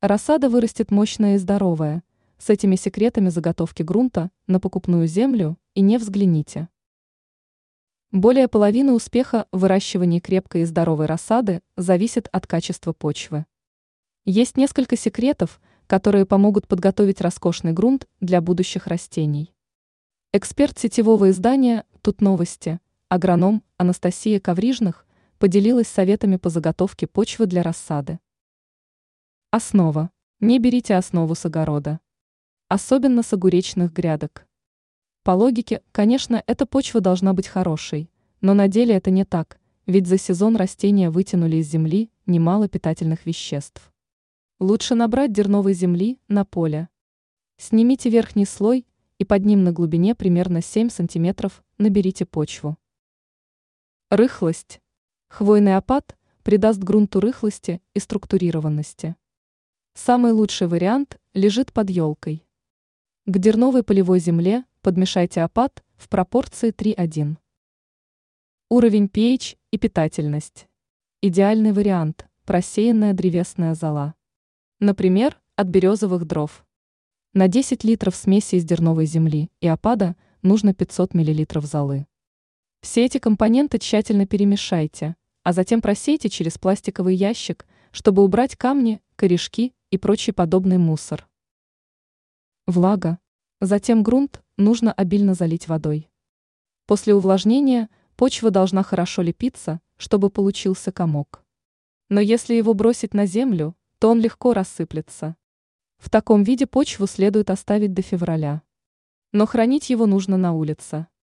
Рассада вырастет мощная и здоровая. С этими секретами заготовки грунта на покупную землю и не взгляните. Более половины успеха в выращивании крепкой и здоровой рассады зависит от качества почвы. Есть несколько секретов, которые помогут подготовить роскошный грунт для будущих растений. Эксперт сетевого издания «Тут новости», агроном Анастасия Коврижных, поделилась советами по заготовке почвы для рассады. Основа. Не берите основу с огорода. Особенно с огуречных грядок. По логике, конечно, эта почва должна быть хорошей, но на деле это не так, ведь за сезон растения вытянули из земли немало питательных веществ. Лучше набрать дерновой земли на поле. Снимите верхний слой и под ним на глубине примерно 7 см наберите почву. Рыхлость. Хвойный опад придаст грунту рыхлости и структурированности. Самый лучший вариант лежит под елкой. К дерновой полевой земле подмешайте опад в пропорции 3:1. Уровень pH и питательность. Идеальный вариант – просеянная древесная зола. Например, от березовых дров. На 10 литров смеси из дерновой земли и опада нужно 500 мл золы. Все эти компоненты тщательно перемешайте, а затем просейте через пластиковый ящик, чтобы убрать камни, корешки и прочий подобный мусор. Влага. Затем грунт нужно обильно залить водой. После увлажнения почва должна хорошо лепиться, чтобы получился комок. Но если его бросить на землю, то он легко рассыплется. В таком виде почву следует оставить до февраля. Но хранить его нужно на улице.